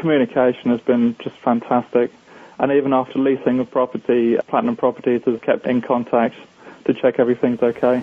Communication has been just fantastic. And even after leasing the property, Platinum Properties has kept in contact to check everything's okay.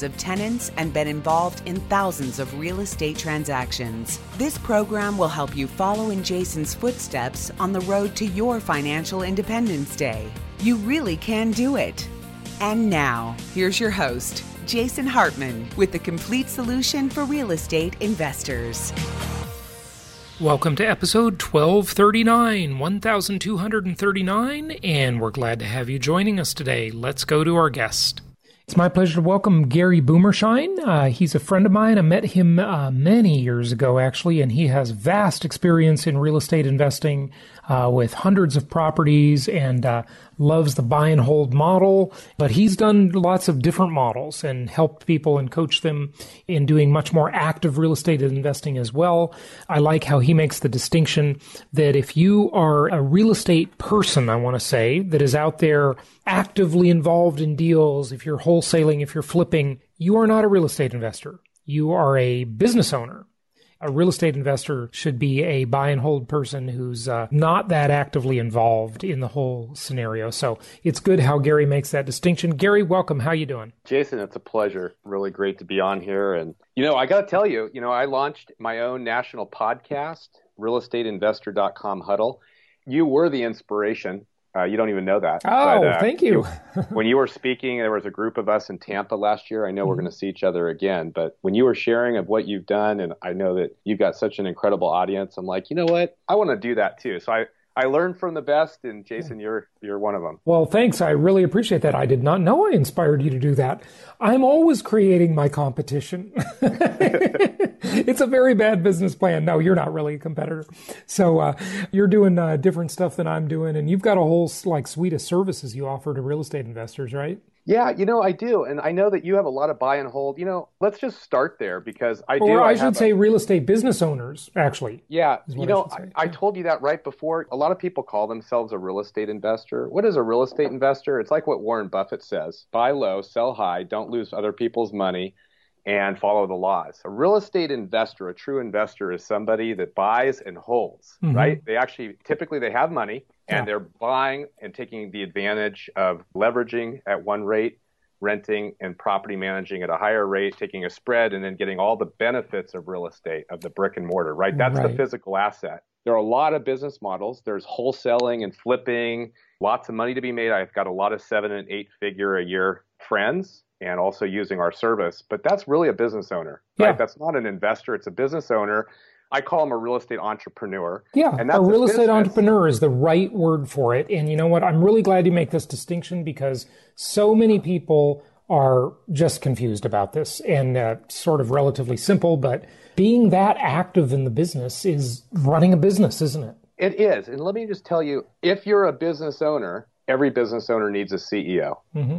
of tenants, and been involved in thousands of real estate transactions. This program will help you follow in Jason's footsteps on the road to your financial independence day. You really can do it. And now, here's your host, Jason Hartman, with the complete solution for real estate investors. Welcome to episode 1239, and we're glad to have you joining us today. Let's go to our guest. It's my pleasure to welcome Gary Boomershine. He's a friend of mine. I met him many years ago, actually, and he has vast experience in real estate investing with hundreds of properties and loves the buy and hold model. But he's done lots of different models and helped people and coached them in doing much more active real estate investing as well. I like how he makes the distinction that if you are a real estate person, I want to say, that is out there actively involved in deals, if you're wholesaling, if you're flipping, you are not a real estate investor. You are a business owner. A real estate investor should be a buy and hold person who's not that actively involved in the whole scenario. So it's good how Gary makes that distinction. Gary, welcome. How you doing? Jason, it's a pleasure. Really great to be on here. And, you know, I got to tell you, I launched my own national podcast, realestateinvestor.com huddle. You were the inspiration. You don't even know that. Oh, but, thank you. When you were speaking, there was a group of us in Tampa last year. I know we're going to see each other again, but when you were sharing of what you've done, and I know that you've got such an incredible audience, I'm like, you know what? I want to do that too. So I learned from the best, and Jason, you're one of them. Well, thanks. I really appreciate that. I did not know I inspired you to do that. I'm always creating my competition. It's a very bad business plan. No, you're not really a competitor. So you're doing different stuff than I'm doing, and you've got a whole suite of services you offer to real estate investors, right? Yeah, I do. And I know that you have a lot of buy and hold. Let's just start there because I do. Or I should say real estate business owners, actually. Yeah. I told you that right before. A lot of people call themselves a real estate investor. What is a real estate investor? It's like what Warren Buffett says. Buy low, sell high, don't lose other people's money, and follow the laws. A real estate investor, a true investor, is somebody that buys and holds, right? They typically they have money. And they're buying and taking the advantage of leveraging at one rate, renting and property managing at a higher rate, taking a spread, and then getting all the benefits of real estate, of the brick and mortar, right? That's the physical asset. There are a lot of business models. There's wholesaling and flipping, lots of money to be made. I've got a lot of 7 and 8 figure a year friends and also using our service, but that's really a business owner, right? That's not an investor. It's a business owner. I call him a real estate entrepreneur. Yeah, and that's a real estate entrepreneur is the right word for it. And you know what? I'm really glad you make this distinction because so many people are just confused about this and sort of relatively simple. But being that active in the business is running a business, isn't it? It is. And let me just tell you, if you're a business owner, every business owner needs a CEO,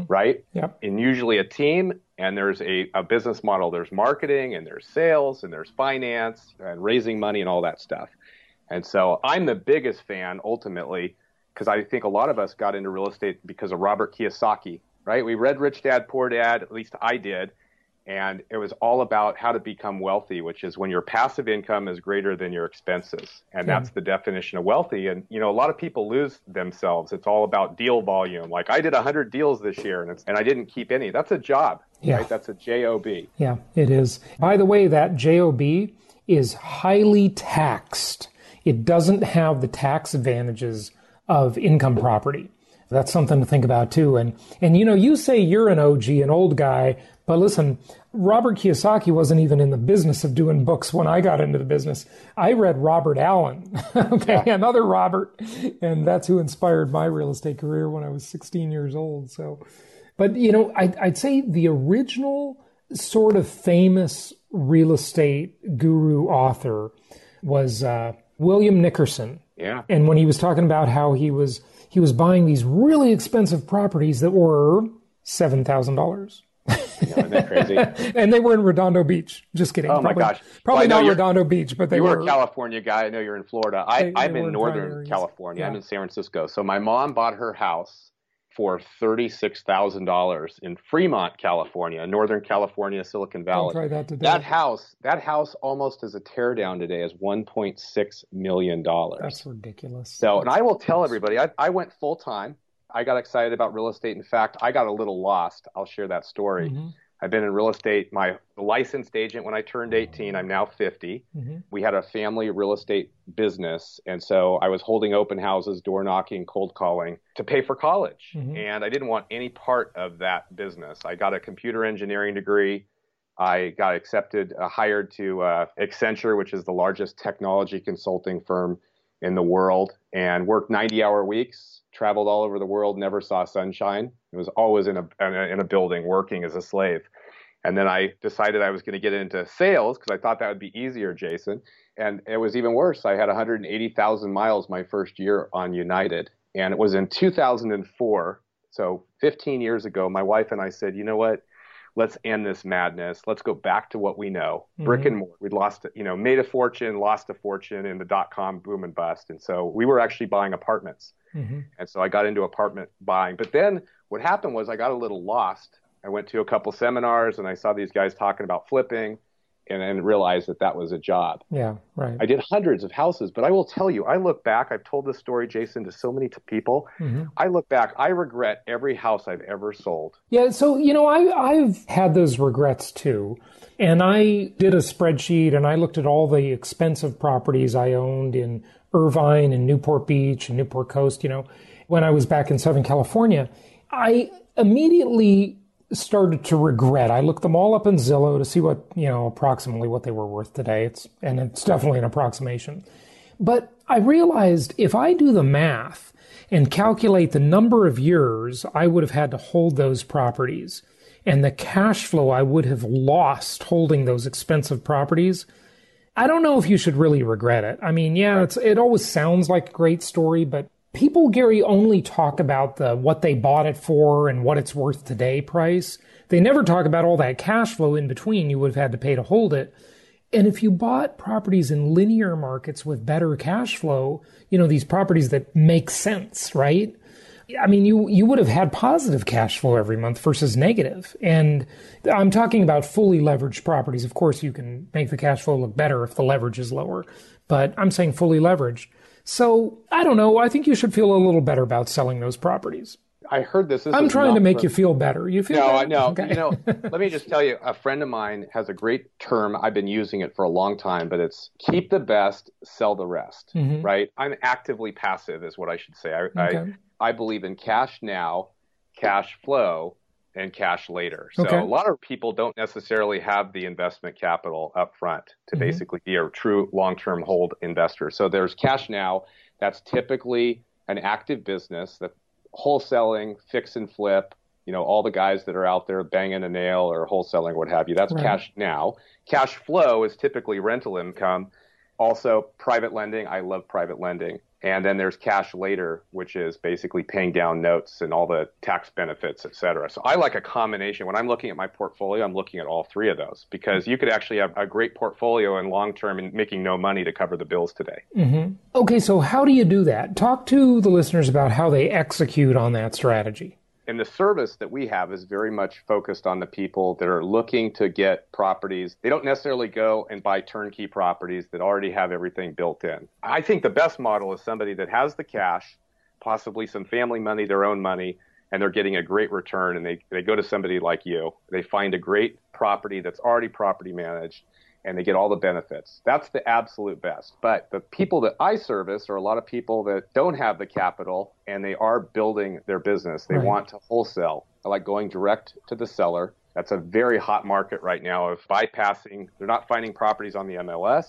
right? Yep. And usually a team. And there's a business model. There's marketing and there's sales and there's finance and raising money and all that stuff. And so I'm the biggest fan ultimately because I think a lot of us got into real estate because of Robert Kiyosaki, right? We read Rich Dad, Poor Dad, at least I did. And it was all about how to become wealthy, which is when your passive income is greater than your expenses. And that's the definition of wealthy. And, a lot of people lose themselves. It's all about deal volume. Like I did 100 deals this year and I didn't keep any. That's a job, right? That's a J-O-B. Yeah, it is. By the way, that J-O-B is highly taxed. It doesn't have the tax advantages of income property. That's something to think about too. And you know, you say you're an OG, an old guy, but listen, Robert Kiyosaki wasn't even in the business of doing books when I got into the business. I read Robert Allen, okay, another Robert, and that's who inspired my real estate career when I was 16 years old. So, but you know, I'd say the original sort of famous real estate guru author was William Nickerson. Yeah. And when he was talking about how he was buying these really expensive properties that were $7,000. Isn't that crazy? And they were in Redondo Beach. Just kidding. Oh, probably, my gosh. Probably well, not Redondo Beach, but they were. You were a California guy. I know you're in Florida. I'm in Northern California. Yeah. I'm in San Francisco. So my mom bought her house for $36,000 in Fremont, California, Northern California, Silicon Valley. Don't try that today. That house almost as a teardown today is $1.6 million. That's ridiculous. So, and I will tell everybody, I went full time. I got excited about real estate. In fact, I got a little lost. I'll share that story. Mm-hmm. I've been in real estate. My licensed agent, when I turned 18, I'm now 50. Mm-hmm. We had a family real estate business. And so I was holding open houses, door knocking, cold calling to pay for college. Mm-hmm. And I didn't want any part of that business. I got a computer engineering degree. I got hired to Accenture, which is the largest technology consulting firm in the world, and worked 90-hour weeks. Traveled all over the world, never saw sunshine. It was always in a building working as a slave. And then I decided I was going to get into sales because I thought that would be easier, Jason. And it was even worse. I had 180,000 miles my first year on United. And it was in 2004, so 15 years ago, my wife and I said, you know what? Let's end this madness. Let's go back to what we know. Mm-hmm. Brick and mortar. We'd made a fortune, lost a fortune in the dot-com boom and bust. And so we were actually buying apartments. Mm-hmm. And so I got into apartment buying. But then what happened was I got a little lost. I went to a couple seminars and I saw these guys talking about flipping and realized that was a job. Yeah, right. I did hundreds of houses. But I will tell you, I look back. I've told this story, Jason, to so many people. Mm-hmm. I look back. I regret every house I've ever sold. Yeah, so, you know, I've had those regrets too. And I did a spreadsheet and I looked at all the expensive properties I owned in Irvine and Newport Beach and Newport Coast, you know, when I was back in Southern California, I immediately started to regret. I looked them all up in Zillow to see what, you know, approximately what they were worth today. It's definitely an approximation. But I realized if I do the math and calculate the number of years I would have had to hold those properties and the cash flow I would have lost holding those expensive properties, I don't know if you should really regret it. I mean, yeah, it always sounds like a great story, but people, Gary, only talk about what they bought it for and what it's worth today price. They never talk about all that cash flow in between you would have had to pay to hold it. And if you bought properties in linear markets with better cash flow, you know, these properties that make sense, right? I mean, you would have had positive cash flow every month versus negative. And I'm talking about fully leveraged properties. Of course, you can make the cash flow look better if the leverage is lower, but I'm saying fully leveraged. So I don't know. I think you should feel a little better about selling those properties. I heard this. I'm trying to make you feel better. You feel better? No, okay. You know, let me just tell you, a friend of mine has a great term. I've been using it for a long time, but it's keep the best, sell the rest, mm-hmm. right? I'm actively passive is what I should say. I believe in cash now, cash flow, and cash later. So a lot of people don't necessarily have the investment capital up front to mm-hmm. basically be a true long-term hold investor. So there's cash now. That's typically an active business, that wholesaling, fix and flip, you know, all the guys that are out there banging a nail or wholesaling, what have you. That's cash now. Cash flow is typically rental income. Also, private lending. I love private lending. And then there's cash later, which is basically paying down notes and all the tax benefits, et cetera. So I like a combination. When I'm looking at my portfolio, I'm looking at all three of those, because you could actually have a great portfolio and long-term and making no money to cover the bills today. Mm-hmm. Okay, so how do you do that? Talk to the listeners about how they execute on that strategy. And the service that we have is very much focused on the people that are looking to get properties. They don't necessarily go and buy turnkey properties that already have everything built in. I think the best model is somebody that has the cash, possibly some family money, their own money, and they're getting a great return. And they go to somebody like you. They find a great property that's already property managed. and they get all the benefits. That's the absolute best. But the people that I service are a lot of people that don't have the capital and they are building their business. They want to wholesale. I like going direct to the seller. That's a very hot market right now of bypassing. They're not finding properties on the MLS,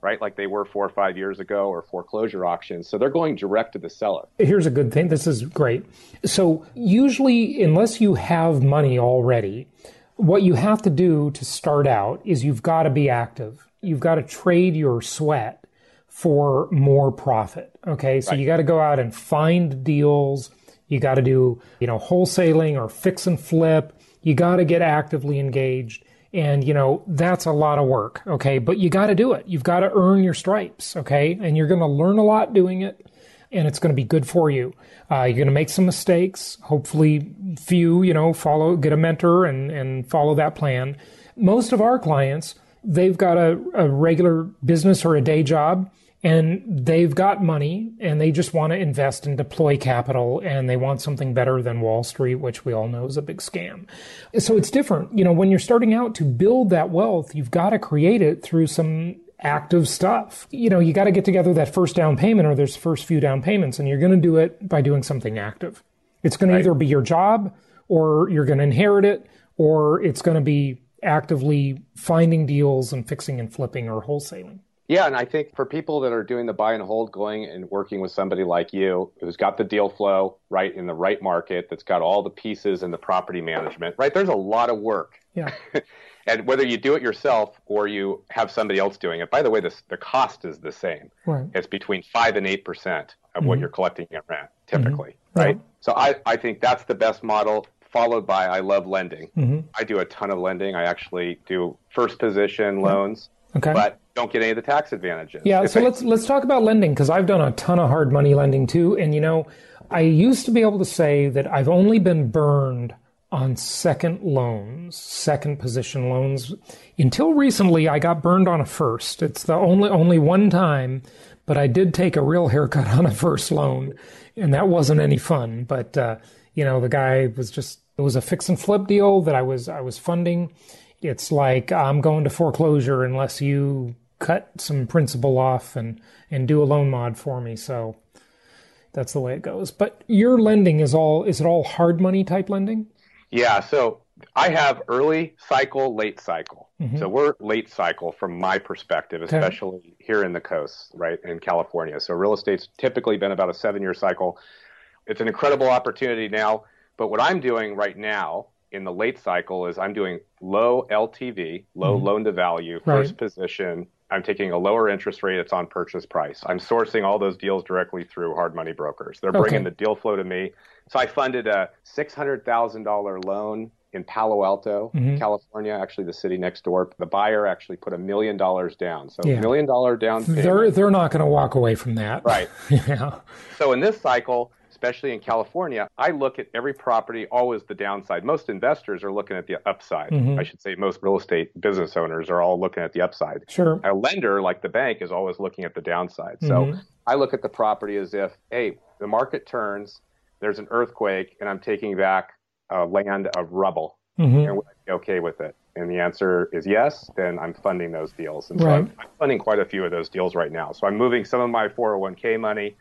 right, like they were 4 or 5 years ago, or foreclosure auctions. So they're going direct to the seller. Here's a good thing. This is great. So usually, unless you have money already, what you have to do to start out is you've got to be active. You've got to trade your sweat for more profit. Okay, so you got to go out and find deals. You got to do, wholesaling or fix and flip. You got to get actively engaged. And, that's a lot of work, okay? But you got to do it. You've got to earn your stripes, okay? And you're going to learn a lot doing it, and it's going to be good for you. You're going to make some mistakes, hopefully few, follow, get a mentor and follow that plan. Most of our clients, they've got a regular business or a day job, and they've got money, and they just want to invest and deploy capital, and they want something better than Wall Street, which we all know is a big scam. So it's different. When you're starting out to build that wealth, you've got to create it through some active stuff. You got to get together that first down payment or those first few down payments, and you're going to do it by doing something active. It's going to either be your job, or you're going to inherit it, or it's going to be actively finding deals and fixing and flipping or wholesaling. Yeah, and I think for people that are doing the buy and hold, going and working with somebody like you, who's got the deal flow right in the right market, that's got all the pieces in the property management, right? There's a lot of work. Yeah. And whether you do it yourself or you have somebody else doing it, by the way, the cost is the same. Right. It's between 5 and 8% of what you're collecting in rent, typically, right? Yeah. So I think that's the best model, followed by I love lending. I do a ton of lending. I actually do first position loans. Okay. But don't get any of the tax advantages. Yeah, so let's talk about lending, because I've done a ton of hard money lending too. And I used to be able to say that I've only been burned on second loans, second position loans. Until recently, I got burned on a first. It's the only one time, but I did take a real haircut on a first loan, and that wasn't any fun. But the guy was it was a fix and flip deal that I was funding. It's like, I'm going to foreclosure unless you cut some principal off and do a loan mod for me. So that's the way it goes. But your lending is it all hard money type lending? Yeah. So I have early cycle, late cycle. So we're late cycle from my perspective, especially here in the coast, right, in California. So real estate's typically been about a 7-year cycle. It's an incredible opportunity now. But what I'm doing right now in the late cycle is I'm doing low LTV, low loan to value, first position. I'm taking a lower interest rate. It's on purchase price. I'm sourcing all those deals directly through hard money brokers. They're bringing the deal flow to me. So I funded a $600,000 loan in Palo Alto, California, actually the city next door. The buyer actually put $1 million down. So $1 million down payment. They're not going to walk away from that. Right. So in this cycle, especially in California, I look at every property, always the downside. Most investors are looking at the upside. I should say most real estate business owners are all looking at the upside. Sure. A lender, like the bank, is always looking at the downside. So I look at the property as if, hey, the market turns, there's an earthquake, and I'm taking back land of rubble. And would I be okay with it? And the answer is yes, then I'm funding those deals. And so I'm funding quite a few of those deals right now. So I'm moving some of my 401k money,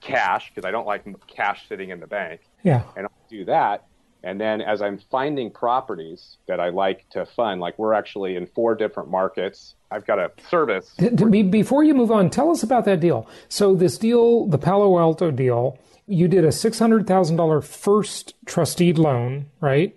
cash, because I don't like cash sitting in the bank. Yeah. And I'll do that. And then as I'm finding properties that I like to fund, like we're actually in 4 different markets. I've got a service. Before you move on, tell us about that deal. So this deal, the Palo Alto deal, you did a $600,000 first trustee loan, right?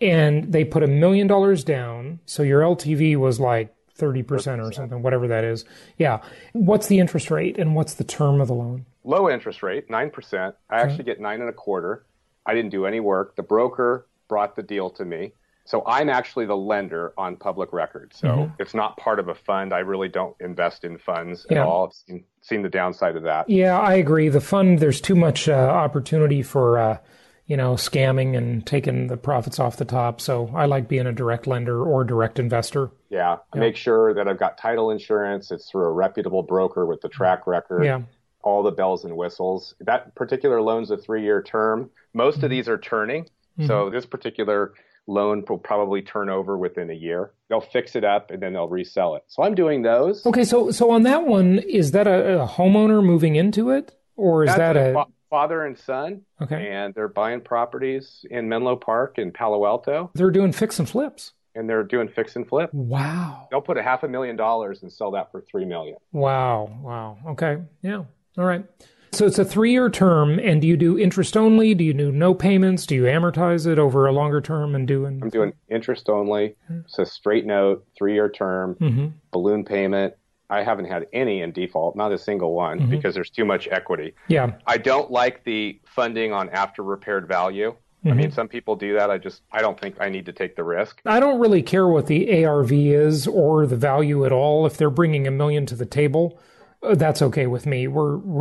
And they put $1 million down. So your LTV was like 30% or something, whatever that is. Yeah. What's the interest rate and what's the term of the loan? Low interest rate, 9%. I actually get 9.25%. I didn't do any work. The broker brought the deal to me. So I'm actually the lender on public record. So it's not part of a fund. I really don't invest in funds at all. I've seen the downside of that. Yeah, I agree. The fund, there's too much opportunity for scamming and taking the profits off the top. So I like being a direct lender or direct investor. Yeah. I make sure that I've got title insurance. It's through a reputable broker with the track record. Yeah. All the bells and whistles. That particular loan's a 3-year term. Most of these are turning. So this particular loan will probably turn over within a year. They'll fix it up and then they'll resell it. So I'm doing those. Okay, so on that one, is that a homeowner moving into it, or is that a father and son? Okay, and they're buying properties in Menlo Park and Palo Alto. They're doing fix and flips. And they're doing fix and flip. Wow. They'll put $500,000 and sell that for $3 million. Wow. Okay. Yeah. All right. So it's a 3-year term, and do you do interest only? Do you do no payments? Do you amortize it over a longer term and do? I'm doing interest only. It's a straight note, 3-year term, balloon payment. I haven't had any in default, not a single one, because there's too much equity. Yeah. I don't like the funding on after repaired value. I mean, some people do that. I don't think I need to take the risk. I don't really care what the ARV is or the value at all. If they're bringing $1 million to the table, that's okay with me.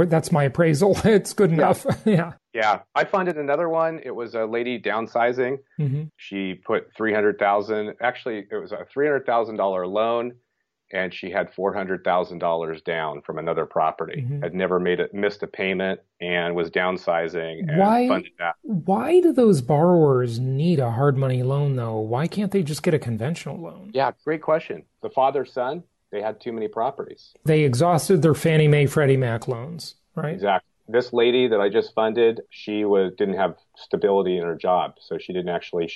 That's my appraisal. It's good enough. Yeah. I funded another one. It was a lady downsizing. She put $300,000. Actually, it was a $300,000 loan, and she had $400,000 down from another property. Had never missed a payment and was downsizing and funded that. Why do those borrowers need a hard money loan, though? Why can't they just get a conventional loan? Yeah, great question. The father-son, they had too many properties. They exhausted their Fannie Mae, Freddie Mac loans, right? Exactly. This lady that I just funded, she didn't have stability in her job. So she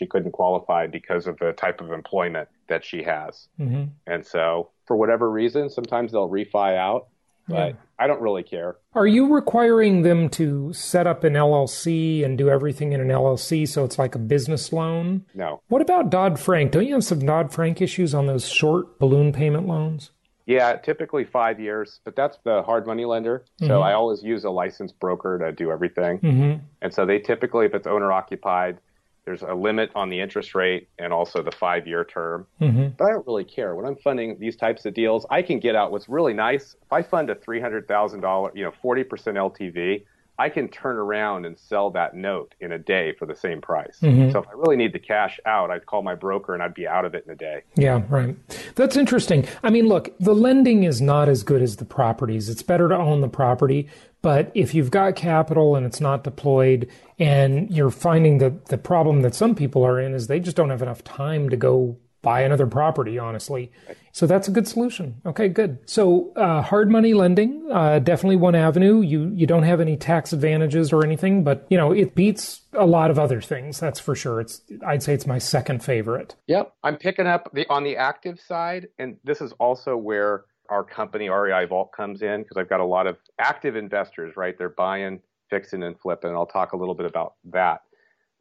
couldn't qualify because of the type of employment that she has. And so for whatever reason, sometimes they'll refi out, but I don't really care. Are you requiring them to set up an LLC and do everything in an LLC so it's like a business loan? No. What about Dodd-Frank? Don't you have some Dodd-Frank issues on those short balloon payment loans? Yeah, typically 5 years, but that's the hard money lender. So I always use a licensed broker to do everything. And so they typically, if it's owner-occupied, there's a limit on the interest rate and also the 5-year term. But I don't really care. When I'm funding these types of deals, I can get out what's really nice. If I fund a $300,000, 40% LTV, I can turn around and sell that note in a day for the same price. So if I really need the cash out, I'd call my broker and I'd be out of it in a day. Yeah, right. That's interesting. I mean, look, the lending is not as good as the properties. It's better to own the property. But if you've got capital and it's not deployed, and you're finding that the problem that some people are in is they just don't have enough time to go buy another property, honestly. So that's a good solution. Okay, good. So hard money lending, definitely one avenue. You don't have any tax advantages or anything, but it beats a lot of other things. That's for sure. I'd say it's my second favorite. Yep. I'm picking up on the active side, and this is also where our company, REI Vault, comes in, because I've got a lot of active investors, right? They're buying, fixing, and flipping. And I'll talk a little bit about that.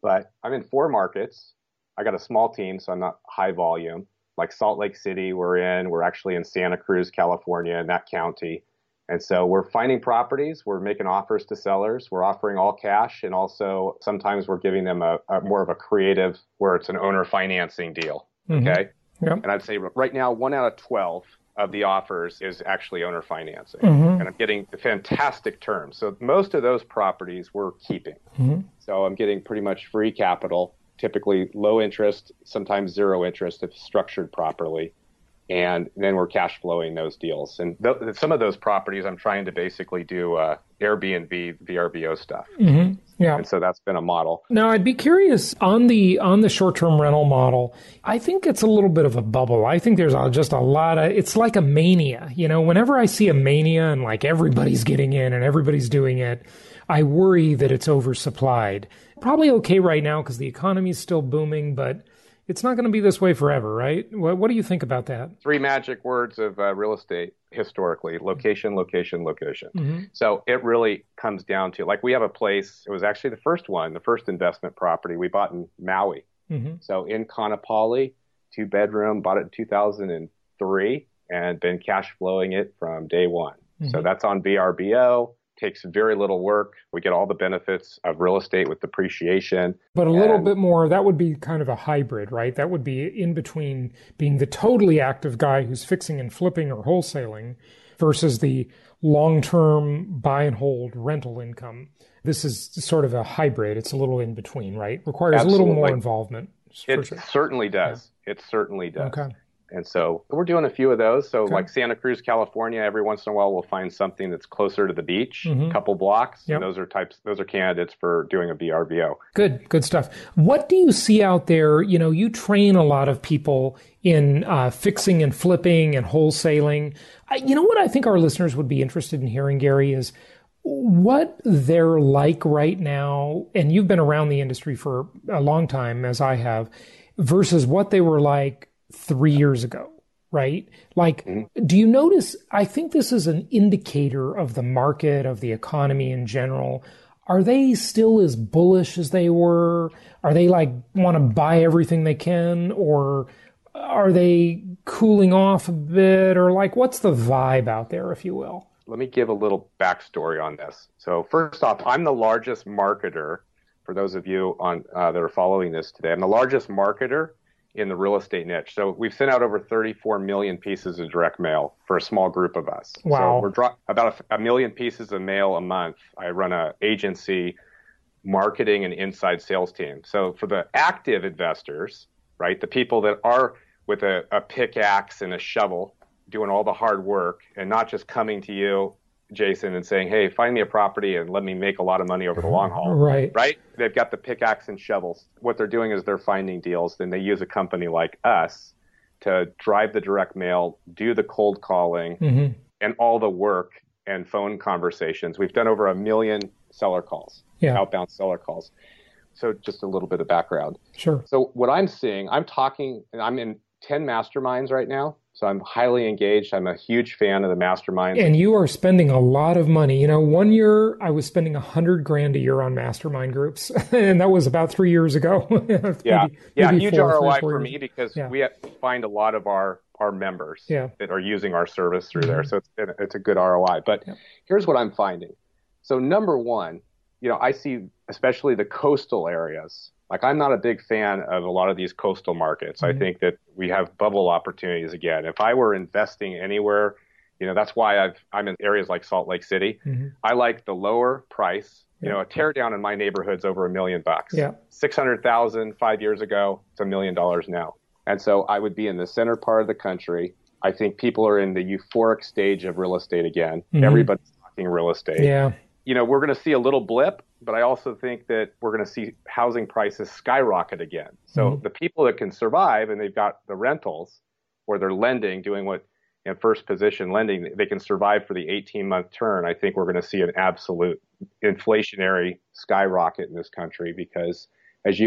But I'm in 4 markets. I got a small team, so I'm not high volume. Like Salt Lake City, we're actually in Santa Cruz, California, in that county. And so we're finding properties, we're making offers to sellers, we're offering all cash, and also sometimes we're giving them a more of a creative, where it's an owner financing deal, okay? Yep. And I'd say right now, 1 out of 12 of the offers is actually owner financing. And I'm getting fantastic terms. So most of those properties we're keeping. So I'm getting pretty much free capital, typically low interest, sometimes zero interest if structured properly. And then we're cash flowing those deals. And some of those properties I'm trying to basically do Airbnb, VRBO stuff. Yeah. And so that's been a model. Now, I'd be curious on the short-term rental model. I think it's a little bit of a bubble. I think there's just a lot of, it's like a mania. Whenever I see a mania and like everybody's getting in and everybody's doing it, I worry that it's oversupplied. Probably okay right now because the economy's still booming, but it's not going to be this way forever, right? What do you think about that? 3 magic words of real estate historically: location, location, location. So it really comes down to, like, we have a place. It was actually the first investment property we bought in Maui. So in Kanapali, 2-bedroom, bought it in 2003 and been cash flowing it from day one. So that's on VRBO. Takes very little work. We get all the benefits of real estate with depreciation. But little bit more, that would be kind of a hybrid, right? That would be in between being the totally active guy who's fixing and flipping or wholesaling versus the long-term buy and hold rental income. This is sort of a hybrid. It's a little in between, right? Requires a little more involvement. It certainly does. Okay. And so we're doing a few of those. So like Santa Cruz, California, every once in a while we'll find something that's closer to the beach, a couple blocks. Yep. And those are candidates for doing a VRBO. Good stuff. What do you see out there? You know, you train a lot of people in fixing and flipping and wholesaling. You know what I think our listeners would be interested in hearing, Gary, is what they're like right now, and you've been around the industry for a long time, as I have, versus what they were like 3 years ago, right? Like, do you notice, I think this is an indicator of the market, of the economy in general. Are they still as bullish as they were? Are they like, want to buy everything they can? Or are they cooling off a bit? Or like, what's the vibe out there, if you will? Let me give a little backstory on this. So first off, I'm the largest marketer, for those of you on that are following this today, I'm the largest marketer in the real estate niche. So we've sent out over 34 million pieces of direct mail for a small group of us. Wow. So we're about a million pieces of mail a month. I run an agency marketing and inside sales team. So for the active investors, right, the people that are with a pickaxe and a shovel, doing all the hard work and not just coming to you, Jason, and saying, hey, find me a property and let me make a lot of money over the long haul. Right? They've got the pickaxe and shovels. What they're doing is they're finding deals. Then they use a company like us to drive the direct mail, do the cold calling, and all the work and phone conversations. We've done over 1 million seller calls, outbound seller calls. So just a little bit of background. Sure. So what I'm seeing, I'm talking, and I'm in 10 masterminds right now. So I'm highly engaged. I'm a huge fan of the masterminds. And you are spending a lot of money. You know, 1 year I was spending $100,000 a year on mastermind groups, and that was about 3 years ago. Maybe huge ROI for me because we have to find a lot of our members that are using our service through there. So it's a good ROI. But here's what I'm finding. So number one, you know, I see especially the coastal areas. Like, I'm not a big fan of a lot of these coastal markets. I think that we have bubble opportunities again. If I were investing anywhere, you know, that's why I'm in areas like Salt Lake City. I like the lower price. You know, a tear down in my neighborhood's over $1 million. $600,000 5 years ago, it's $1 million now. And so I would be in the center part of the country. I think people are in the euphoric stage of real estate again. Everybody's talking real estate. You know, we're going to see a little blip, but I also think that we're going to see housing prices skyrocket again. So the people that can survive and they've got the rentals or they're lending, doing what in first position lending, they can survive for the 18-month turn. I think we're going to see an absolute inflationary skyrocket in this country because as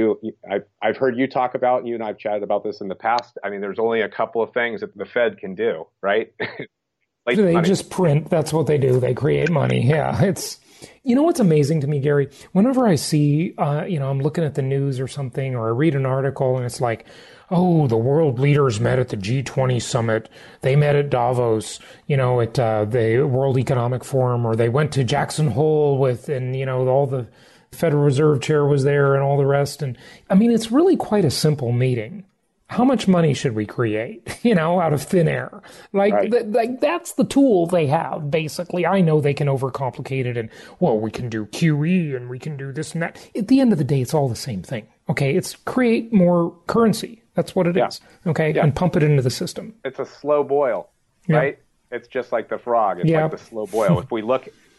I've heard you talk about, and you and I've chatted about this in the past. I mean, there's only a couple of things that the Fed can do, right? Like they just print. That's what they do. They create money. Yeah. It's, you know, what's amazing to me, Gary, whenever I see, you know, I'm looking at the news or something, or I read an article and it's like, oh, the world leaders met at the G20 summit. They met at Davos, you know, at the World Economic Forum, or they went to Jackson Hole and, you know, all the Federal Reserve chair was there and all the rest. And I mean, it's really quite a simple meeting. How much money should we create, you know, out of thin air? Like, like that's the tool they have, basically. I know they can overcomplicate it and, well, we can do QE and we can do this and that. At the end of the day, it's all the same thing, okay? It's create more currency. That's what it is, okay? Yeah. And pump it into the system. It's a slow boil, right? It's just like the frog. It's like the slow boil. If we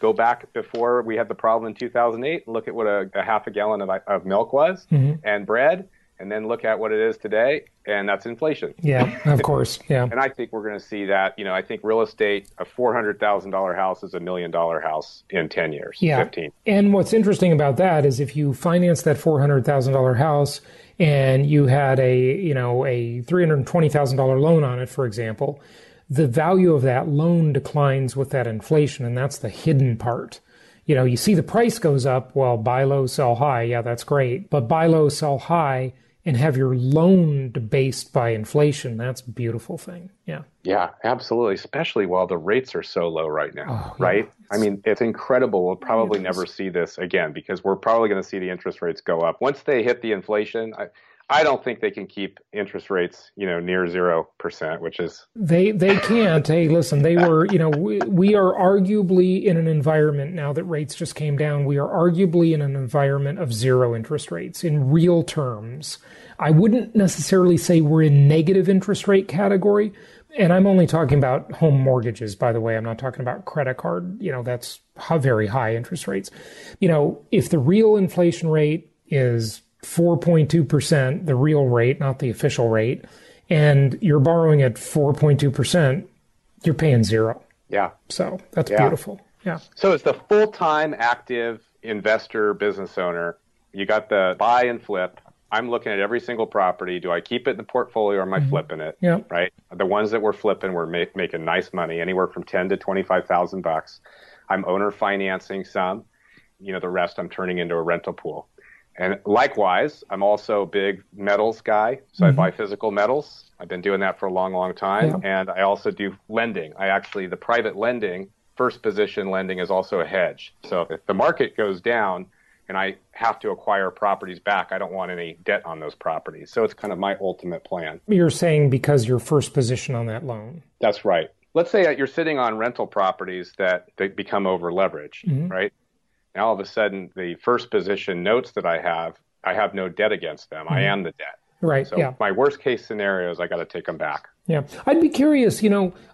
go back before we had the problem in 2008 and look at what a half a gallon of milk was and bread, and then look at what it is today, and that's inflation. Yeah, of course. Yeah. And I think we're going to see that. You know, I think real estate, a $400,000 house is $1 million house in 10 years, 15. And what's interesting about that is if you finance that $400,000 house and you had a $320,000 loan on it, for example, the value of that loan declines with that inflation, and that's the hidden part. You know, you see the price goes up, well, buy low, sell high. Yeah, that's great. But buy low, sell high, and have your loan debased by inflation. That's a beautiful thing. Yeah. Yeah, absolutely. Especially while the rates are so low right now, right? I mean, it's incredible. We'll probably never see this again because we're probably going to see the interest rates go up. Once they hit the inflation, I I don't think they can keep interest rates, near 0%, which is they can't. Hey, listen, they were, we are arguably in an environment now that rates just came down. We are arguably in an environment of zero interest rates in real terms. I wouldn't necessarily say we're in negative interest rate category, and I'm only talking about home mortgages, by the way. I'm not talking about credit card. That's very high interest rates. If the real inflation rate is 4.2%, the real rate, not the official rate, and you're borrowing at 4.2%, you're paying zero. Yeah. So that's beautiful. Yeah. So it's the full-time active investor business owner. You got the buy and flip. I'm looking at every single property. Do I keep it in the portfolio or am I flipping it? Yeah. Right. The ones that we're flipping, we're making nice money, anywhere from $10,000 to $25,000. I'm owner financing some, the rest I'm turning into a rental pool. And likewise, I'm also a big metals guy, so I buy physical metals. I've been doing that for a long, long time. Yeah. And I also do lending. The private lending, first position lending, is also a hedge. So if the market goes down and I have to acquire properties back, I don't want any debt on those properties. So it's kind of my ultimate plan. You're saying because your first position on that loan. That's right. Let's say that you're sitting on rental properties that they become over leveraged, right? And all of a sudden, the first position notes that I have no debt against them. I am the debt. Right. So my worst case scenario is I got to take them back. Yeah. I'd be curious,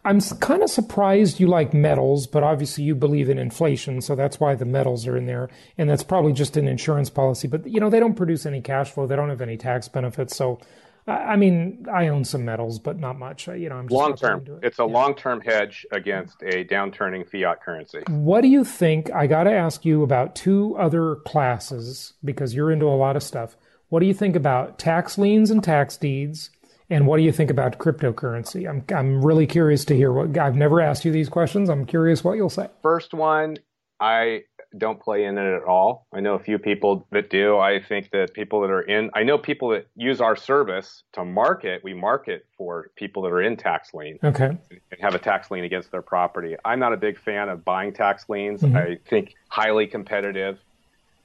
I'm kind of surprised you like metals, but obviously you believe in inflation. So that's why the metals are in there. And that's probably just an insurance policy. But, they don't produce any cash flow. They don't have any tax benefits. So, I mean, I own some metals, but not much. I'm just long term. It's a long term hedge against a downturning fiat currency. What do you think? I got to ask you about two other classes because you're into a lot of stuff. What do you think about tax liens and tax deeds? And what do you think about cryptocurrency? I'm really curious to hear what. I've never asked you these questions. I'm curious what you'll say. First one, I don't play in it at all. I know a few people that do. I think that people that are in, I know people that use our service to market. We market for people that are in tax lien. Okay. And have a tax lien against their property. I'm not a big fan of buying tax liens. I think highly competitive.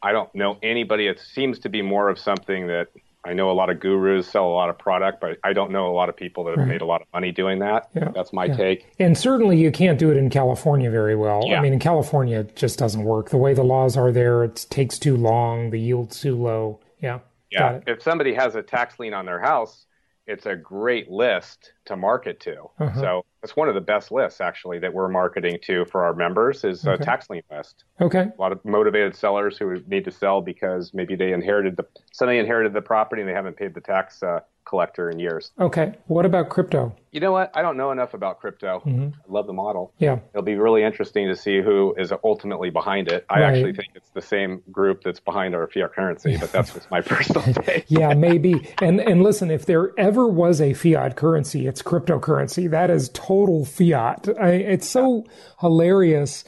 I don't know anybody. It seems to be more of something that I know a lot of gurus sell a lot of product, but I don't know a lot of people that have made a lot of money doing that. Yeah. That's my take. And certainly you can't do it in California very well. Yeah. I mean, in California, it just doesn't work. The way the laws are there, it takes too long. The yield's too low. Yeah. Yeah. If somebody has a tax lien on their house, it's a great list to market to. So it's one of the best lists, actually, that we're marketing to for our members is a tax lien list. Okay. A lot of motivated sellers who need to sell because maybe they inherited the property and they haven't paid the tax collector in years. Okay. What about crypto? You know what? I don't know enough about crypto. I love the model. Yeah. It'll be really interesting to see who is ultimately behind it. I actually think it's the same group that's behind our fiat currency, but that's just my personal take. Yeah, maybe. And listen, if there ever was a fiat currency, it's cryptocurrency. That is total fiat. It's so hilarious,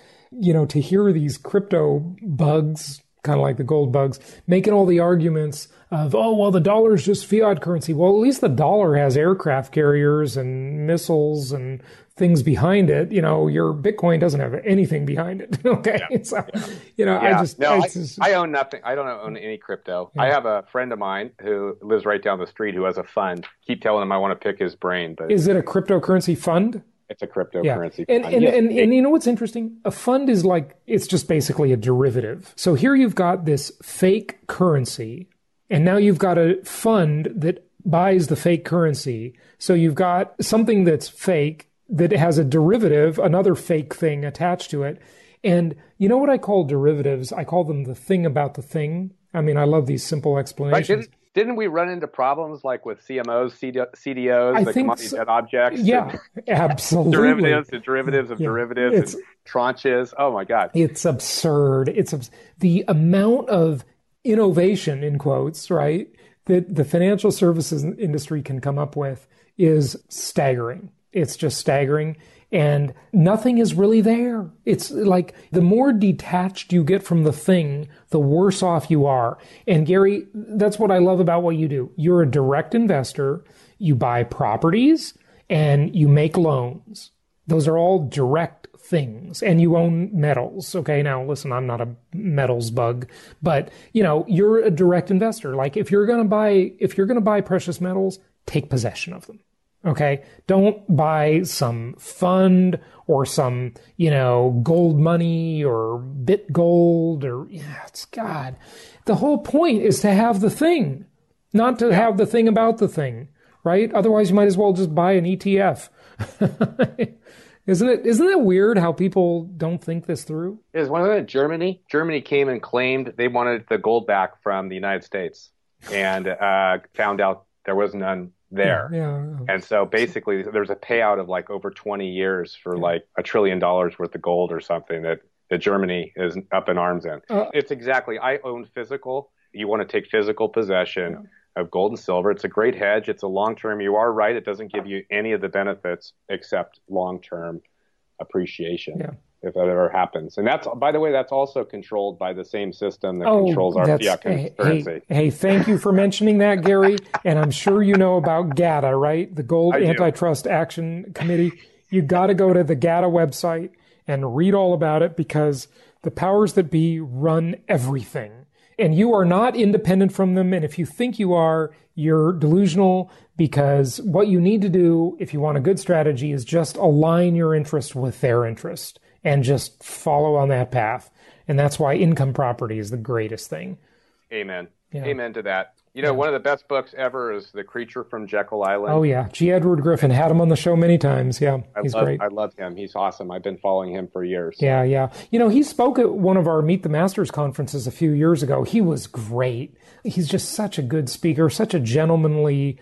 to hear these crypto bugs, kind of like the gold bugs, making all the arguments of, the dollar's just fiat currency. Well, at least the dollar has aircraft carriers and missiles and things behind it. Your Bitcoin doesn't have anything behind it. Okay. Yeah. So, yeah. I own nothing. I don't own any crypto. Yeah. I have a friend of mine who lives right down the street who has a fund. Keep telling him I want to pick his brain. But is it a cryptocurrency fund? It's a cryptocurrency. Yeah. And you know what's interesting? A fund is it's just basically a derivative. So here you've got this fake currency, and now you've got a fund that buys the fake currency. So you've got something that's fake that has a derivative, another fake thing attached to it. And you know what I call derivatives? I call them the thing about the thing. I mean, I love these simple explanations. Right, didn't we run into problems like with CMOs, CDOs, commodity debt objects? Yeah, and absolutely. Derivatives and tranches. Oh, my God. It's absurd. The amount of innovation, in quotes, right, that the financial services industry can come up with is staggering. It's just staggering. And nothing is really there. It's like the more detached you get from the thing, the worse off you are. And Gary, that's what I love about what you do. You're a direct investor. You buy properties and you make loans. Those are all direct things and you own metals. Okay. Now, listen, I'm not a metals bug, but you know, you're a direct investor. Like if you're going to buy precious metals, take possession of them. Okay. Don't buy some fund or some, you know, gold money or bit gold or the whole point is to have the thing, not to have the thing about the thing, right? Otherwise you might as well just buy an ETF. Isn't it weird how people don't think this through? Is one of them Germany came and claimed they wanted the gold back from the United States and found out there was none there. Yeah. And so basically there's a payout of like over 20 years for like $1 trillion worth of gold or something that Germany is up in arms in. It's exactly, I own physical. You want to take physical possession of gold and silver. It's a great hedge. It's a long-term. You are right. It doesn't give you any of the benefits except long-term appreciation, if that ever happens. And that's, by the way, that's also controlled by the same system that controls our fiat currency. Hey, thank you for mentioning that, Gary. And I'm sure you know about GATA, right? The Gold Antitrust Action Committee. You got to go to the GATA website and read all about it because the powers that be run everything. And you are not independent from them. And if you think you are, you're delusional, because what you need to do if you want a good strategy is just align your interest with their interest and just follow on that path. And that's why income property is the greatest thing. Amen. Yeah. Amen to that. You know, one of the best books ever is The Creature from Jekyll Island. Oh, yeah. G. Edward Griffin. Had him on the show many times. Yeah, he's great. I love him. He's awesome. I've been following him for years. Yeah, yeah. You know, he spoke at one of our Meet the Masters conferences a few years ago. He was great. He's just such a good speaker, such a gentlemanly.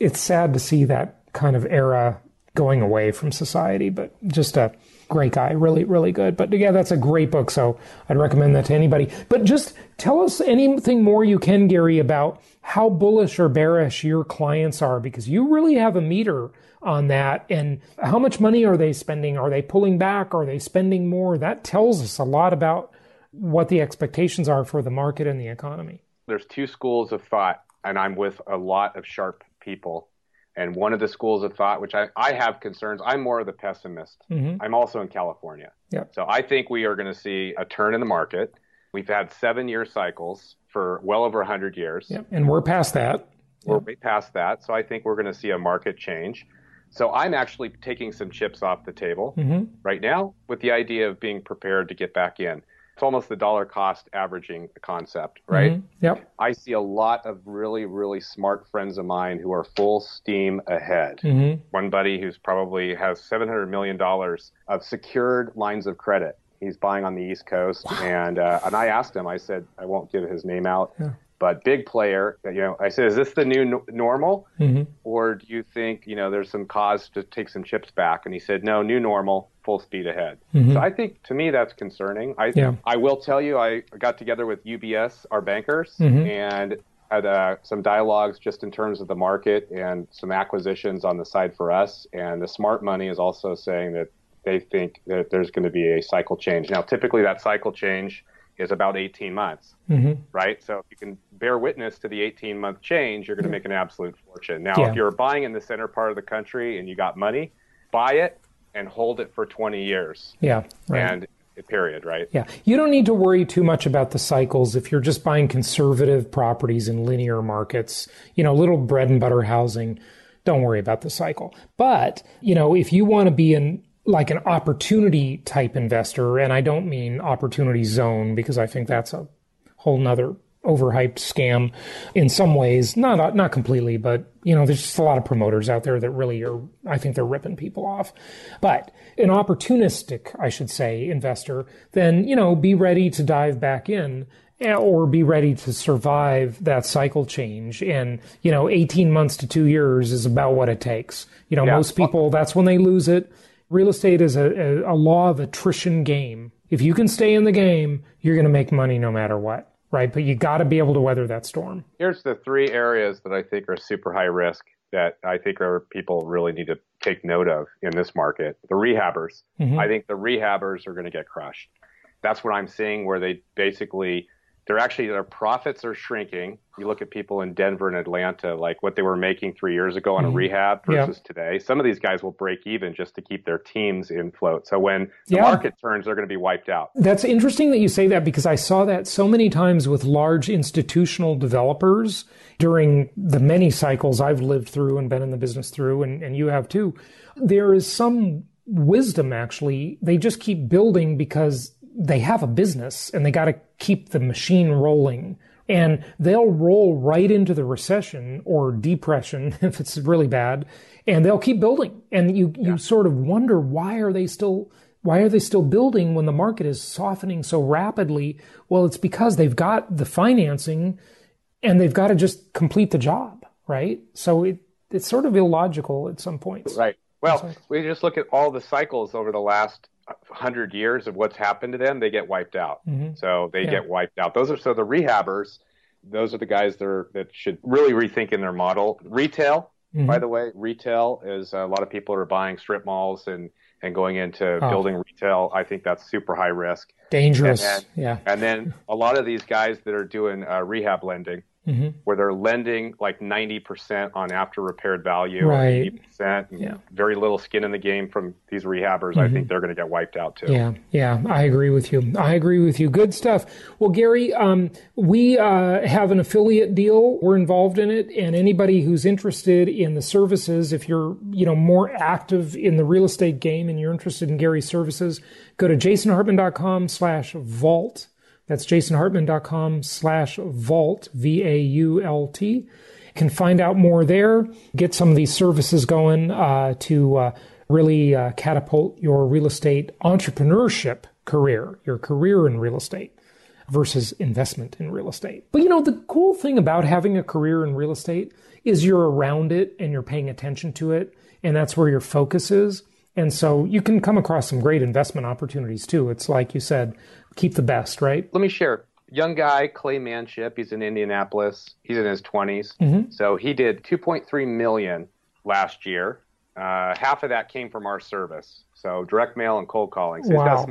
It's sad to see that kind of era going away from society, but just a great guy. Really, really good. But yeah, that's a great book. So I'd recommend that to anybody. But just tell us anything more you can, Gary, about how bullish or bearish your clients are, because you really have a meter on that. And how much money are they spending? Are they pulling back? Are they spending more? That tells us a lot about what the expectations are for the market and the economy. There's two schools of thought, and I'm with a lot of sharp people. And one of the schools of thought, which I have concerns, I'm more of the pessimist. Mm-hmm. I'm also in California. Yep. So I think we are going to see a turn in the market. We've had 7-year cycles for well over 100 years. Yep. And we're past that. We're way past that. So I think we're going to see a market change. So I'm actually taking some chips off the table right now with the idea of being prepared to get back in. It's almost the dollar cost averaging concept, right? Mm-hmm. Yep. I see a lot of really, really smart friends of mine who are full steam ahead. Mm-hmm. One buddy who's probably has $700 million of secured lines of credit. He's buying on the East Coast. Wow. And I asked him, I said, I won't give his name out, but big player, you know, I said, is this the new normal? Mm-hmm. Or do you think, you know, there's some cause to take some chips back? And he said, no, new normal. Full speed ahead. Mm-hmm. So I think, to me, that's concerning. I will tell you, I got together with UBS, our bankers, and had some dialogues just in terms of the market and some acquisitions on the side for us. And the smart money is also saying that they think that there's going to be a cycle change. Now, typically that cycle change is about 18 months, right? So if you can bear witness to the 18-month change, you're going to make an absolute fortune. Now, if you're buying in the center part of the country and you got money, buy it and hold it for 20 years. Yeah. Right. And period, right? Yeah. You don't need to worry too much about the cycles if you're just buying conservative properties in linear markets, you know, little bread and butter housing. Don't worry about the cycle. But, you know, if you want to be in like an opportunity type investor, and I don't mean opportunity zone, because I think that's a whole nother overhyped scam in some ways, not completely, but you know, there's just a lot of promoters out there that really are, I think they're ripping people off. But an opportunistic, I should say, investor, then, you know, be ready to dive back in or be ready to survive that cycle change. And, you know, 18 months to 2 years is about what it takes. You know, most people, that's when they lose it. Real estate is a law of attrition game. If you can stay in the game, you're going to make money no matter what. Right, but you got to be able to weather that storm. Here's the three areas that I think are super high risk that I think are people really need to take note of in this market. The rehabbers. I think the rehabbers are going to get crushed. That's what I'm seeing, where they basically They're actually, their profits are shrinking. You look at people in Denver and Atlanta, like what they were making 3 years ago on a rehab versus today. Some of these guys will break even just to keep their teams in float. So when the market turns, they're going to be wiped out. That's interesting that you say that, because I saw that so many times with large institutional developers during the many cycles I've lived through and been in the business through, and you have too. There is some wisdom, actually. They just keep building because they have a business and they got to keep the machine rolling, and they'll roll right into the recession or depression if it's really bad, and they'll keep building. And you sort of wonder, why are they still building when the market is softening so rapidly? Well, it's because they've got the financing and they've got to just complete the job, right? So it's sort of illogical at some points. Right. Well, we just look at all the cycles over the last 100 years of what's happened to them. They get wiped out. Mm-hmm. So they get wiped out. So the rehabbers, those are the guys that should really rethink in their model. Retail, by the way, retail is a lot of people are buying strip malls and going into building retail. I think that's super high risk. Dangerous. And then a lot of these guys that are doing rehab lending, where they're lending like 90% on after repaired value, right? 80%, and very little skin in the game from these rehabbers. I think they're going to get wiped out too. Yeah, I agree with you. Good stuff. Well, Gary, we have an affiliate deal. We're involved in it, and anybody who's interested in the services, if you're more active in the real estate game and you're interested in Gary's services, go to JasonHartman.com/vault. That's JasonHartman.com/vault, VAULT. You can find out more there, get some of these services going to really catapult your real estate entrepreneurship career, your career in real estate versus investment in real estate. But the cool thing about having a career in real estate is you're around it and you're paying attention to it, and that's where your focus is. And so you can come across some great investment opportunities too. It's like you said, keep the best, right? Let me share. Young guy, Clay Manship, he's in Indianapolis. He's in his 20s. Mm-hmm. So he did $2.3 million last year. Half of that came from our service. So direct mail and cold calling. So he's got a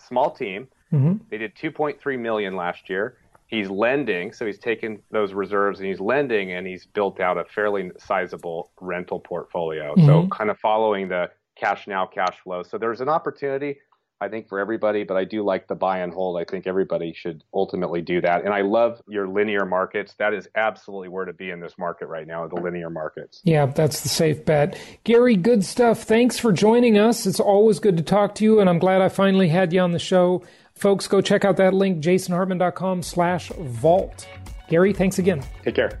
small team. Mm-hmm. They did $2.3 million last year. He's lending, so he's taken those reserves and he's lending, and he's built out a fairly sizable rental portfolio. Mm-hmm. So kind of following the cash now, cash flow. So there's an opportunity, I think, for everybody, but I do like the buy and hold. I think everybody should ultimately do that. And I love your linear markets. That is absolutely where to be in this market right now, the linear markets. Yeah, that's the safe bet. Gary, good stuff. Thanks for joining us. It's always good to talk to you, and I'm glad I finally had you on the show. Folks, go check out that link, JasonHartman.com/vault. Gary, thanks again. Take care.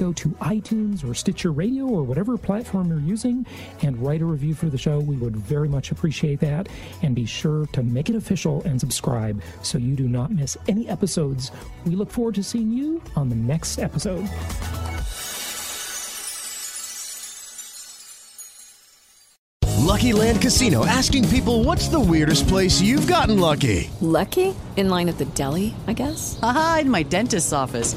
go to iTunes or Stitcher Radio or whatever platform you're using and write a review for the show. We would very much appreciate that. And be sure to make it official and subscribe so you do not miss any episodes. We look forward to seeing you on the next episode. Lucky Land Casino, asking people, what's the weirdest place you've gotten lucky? Lucky? In line at the deli, I guess? Aha, in my dentist's office.